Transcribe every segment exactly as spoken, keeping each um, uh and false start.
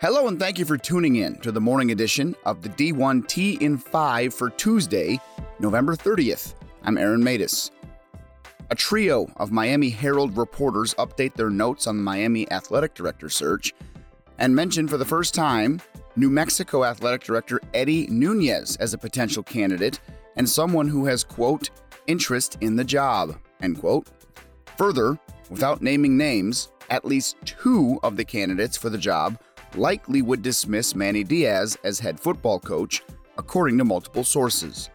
Hello and thank you for tuning in to the morning edition of the D one T in five for Tuesday, November thirtieth. I'm Aaron Matis. A trio of Miami Herald reporters update their notes on the Miami athletic director search and mention for the first time New Mexico athletic director Eddie Nunez as a potential candidate and someone who has, quote, interest in the job, end quote. Further, without naming names, at least two of the candidates for the job likely would dismiss Manny Diaz as head football coach, according to multiple sources.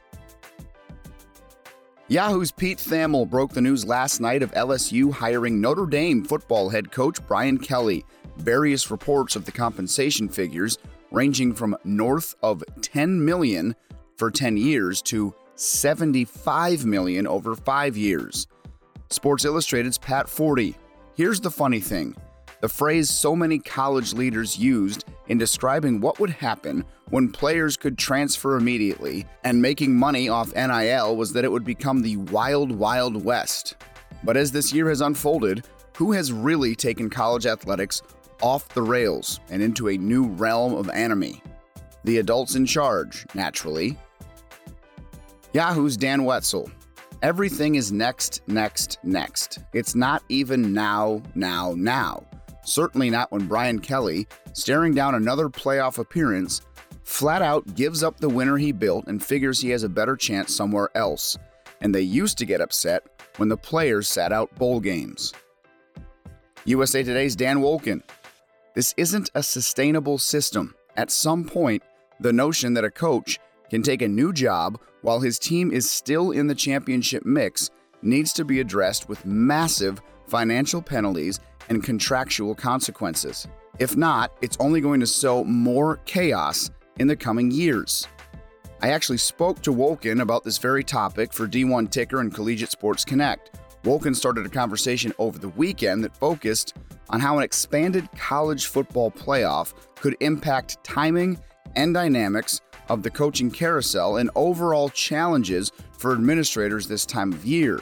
Yahoo's Pete Thamel broke the news last night of L S U hiring Notre Dame football head coach Brian Kelly. Various reports of the compensation figures ranging from north of ten million dollars for ten years to seventy-five million dollars over five years. Sports Illustrated's Pat Forty. Here's the funny thing. The phrase so many college leaders used in describing what would happen when players could transfer immediately and making money off N I L was that it would become the wild, wild west. But as this year has unfolded, who has really taken college athletics off the rails and into a new realm of anarchy? The adults in charge, naturally. Yahoo's Dan Wetzel. Everything is next, next, next. It's not even now, now, now. Certainly not when Brian Kelly, staring down another playoff appearance, flat out gives up the winner he built and figures he has a better chance somewhere else. And they used to get upset when the players sat out bowl games. U S A Today's Dan Wolken. This isn't a sustainable system. At some point, the notion that a coach can take a new job while his team is still in the championship mix needs to be addressed with massive financial penalties and contractual consequences. If not, it's only going to sow more chaos in the coming years. I actually spoke to Wolken about this very topic for D one Ticker and Collegiate Sports Connect. Wolken started a conversation over the weekend that focused on how an expanded college football playoff could impact timing and dynamics of the coaching carousel and overall challenges for administrators this time of year.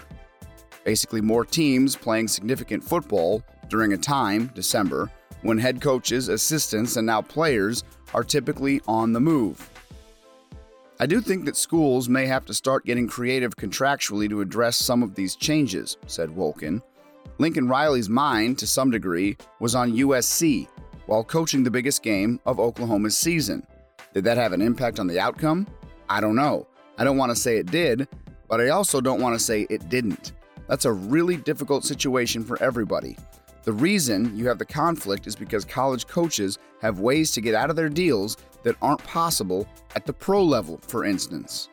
Basically, more teams playing significant football during a time, December, when head coaches, assistants, and now players are typically on the move. I do think that schools may have to start getting creative contractually to address some of these changes, said Wolken. Lincoln Riley's mind, to some degree, was on U S C while coaching the biggest game of Oklahoma's season. Did that have an impact on the outcome? I don't know. I don't want to say it did, but I also don't want to say it didn't. That's a really difficult situation for everybody. The reason you have the conflict is because college coaches have ways to get out of their deals that aren't possible at the pro level, for instance.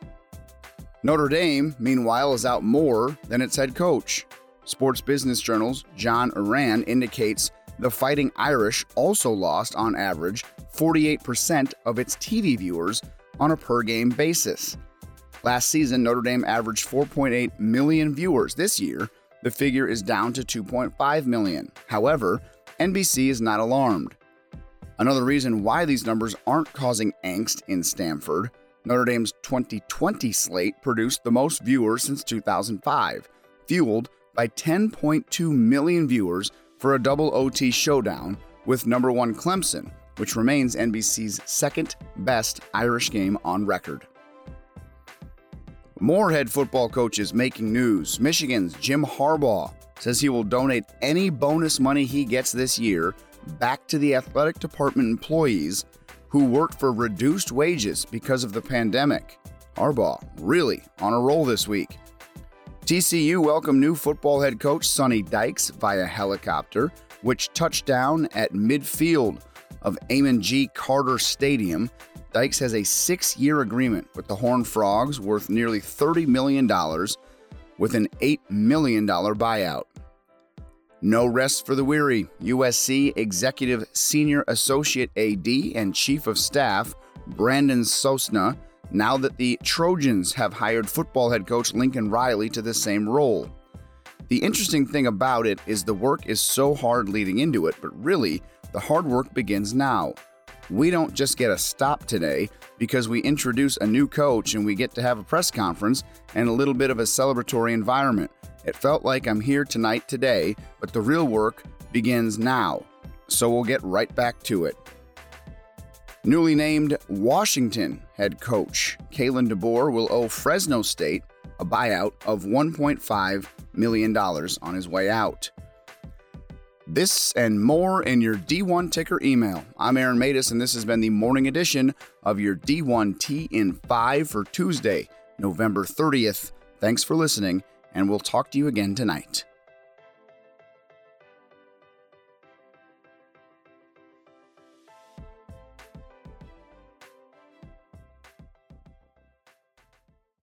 Notre Dame, meanwhile, is out more than its head coach. Sports Business Journal's John Ourand indicates the Fighting Irish also lost, on average, forty-eight percent of its T V viewers on a per-game basis. Last season, Notre Dame averaged four point eight million viewers. This year, the figure is down to two point five million. However, N B C is not alarmed. Another reason why these numbers aren't causing angst in Stanford, Notre Dame's twenty twenty slate produced the most viewers since two thousand five, fueled by ten point two million viewers for a double O T showdown with number one Clemson, which remains N B C's second best Irish game on record. More head football coaches making news. Michigan's Jim Harbaugh says he will donate any bonus money he gets this year back to the athletic department employees who worked for reduced wages because of the pandemic. Harbaugh really on a roll this week. T C U welcomed new football head coach Sonny Dykes via helicopter, which touched down at midfield of Amon G. Carter Stadium. Dykes has a six-year agreement with the Horned Frogs worth nearly thirty million dollars with an eight million dollars buyout. No rest for the weary. U S C Executive Senior Associate A D and Chief of Staff Brandon Sosna, now that the Trojans have hired football head coach Lincoln Riley to the same role. The interesting thing about it is the work is so hard leading into it, but really, the hard work begins now. We don't just get a stop today because we introduce a new coach and we get to have a press conference and a little bit of a celebratory environment. It felt like I'm here tonight today, but the real work begins now. So we'll get right back to it. Newly named Washington head coach Kalen DeBoer will owe Fresno State a buyout of one point five million dollars on his way out. This and more in your D one Ticker email. I'm Aaron Matis, and this has been the morning edition of your D one T in five for Tuesday, November thirtieth. Thanks for listening, and we'll talk to you again tonight.